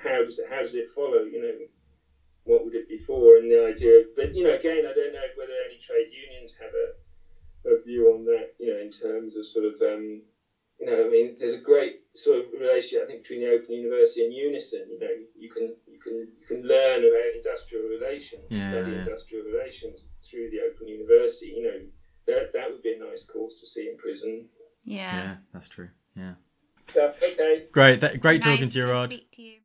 how does it, how does it follow, you know, what would it be for? And the idea of, but, you know, again, I don't know whether any trade unions have a, a view on that, you know, in terms of sort of, um, you know, I mean, there's a great sort of relationship, I think, between the Open University and Unison. You know, you can you can you can learn about industrial relations, yeah, study yeah. industrial relations through the Open University. You know, that that would be a nice course to see in prison. Yeah, yeah, that's true. Yeah. So, okay. Great, that, great nice talking to you, Rod. To speak to you.